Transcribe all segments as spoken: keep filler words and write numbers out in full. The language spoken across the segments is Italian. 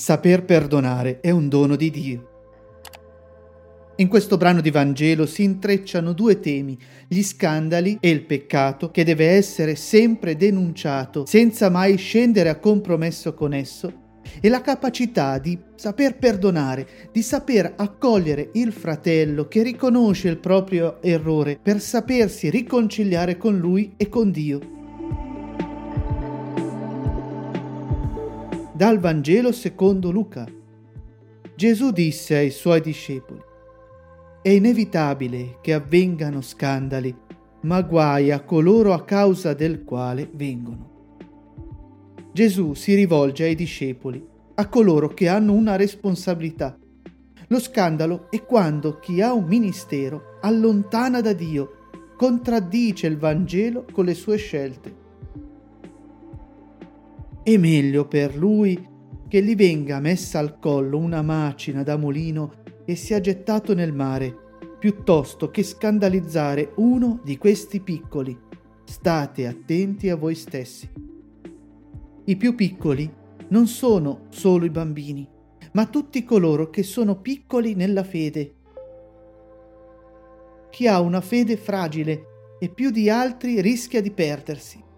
Saper perdonare è un dono di Dio. In questo brano di Vangelo si intrecciano due temi, gli scandali e il peccato, che deve essere sempre denunciato senza mai scendere a compromesso con esso, e la capacità di saper perdonare, di saper accogliere il fratello che riconosce il proprio errore per sapersi riconciliare con lui e con Dio. Dal Vangelo secondo Luca. Gesù disse ai suoi discepoli: «È inevitabile che avvengano scandali, ma guai a coloro a causa del quale vengono». Gesù si rivolge ai discepoli, a coloro che hanno una responsabilità. Lo scandalo è quando chi ha un ministero allontana da Dio, contraddice il Vangelo con le sue scelte. È meglio per lui che gli venga messa al collo una macina da mulino e sia gettato nel mare, piuttosto che scandalizzare uno di questi piccoli. State attenti a voi stessi. I più piccoli non sono solo i bambini, ma tutti coloro che sono piccoli nella fede. Chi ha una fede fragile e più di altri rischia di perdersi.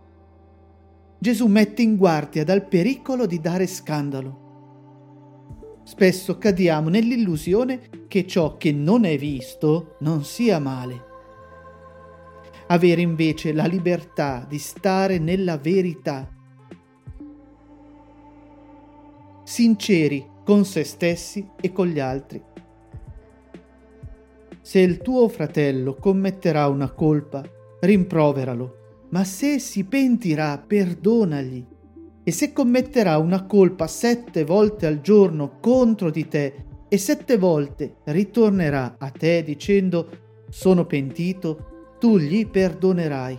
Gesù mette in guardia dal pericolo di dare scandalo. Spesso cadiamo nell'illusione che ciò che non è visto non sia male. Avere invece la libertà di stare nella verità, sinceri con se stessi e con gli altri. Se il tuo fratello commetterà una colpa, rimproveralo, ma se si pentirà, perdonagli. E se commetterà una colpa sette volte al giorno contro di te e sette volte ritornerà a te dicendo «Sono pentito», tu gli perdonerai.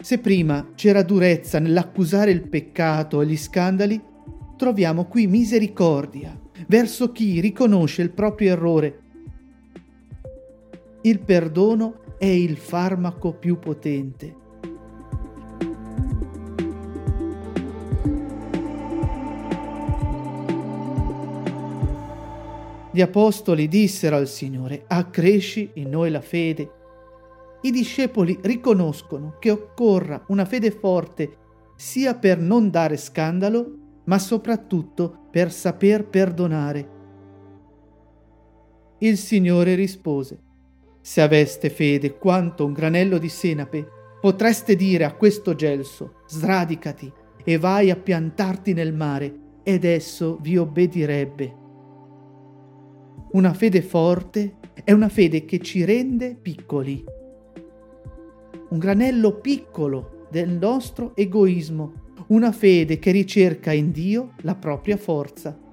Se prima c'era durezza nell'accusare il peccato e gli scandali, troviamo qui misericordia verso chi riconosce il proprio errore. Il perdono è il farmaco più potente. Gli apostoli dissero al Signore: «Accresci in noi la fede». I discepoli riconoscono che occorra una fede forte sia per non dare scandalo, ma soprattutto per saper perdonare. Il Signore rispose: «Se aveste fede quanto un granello di senape, potreste dire a questo gelso: sradicati e vai a piantarti nel mare, ed esso vi obbedirebbe». Una fede forte è una fede che ci rende piccoli. Un granello piccolo del nostro egoismo, una fede che ricerca in Dio la propria forza.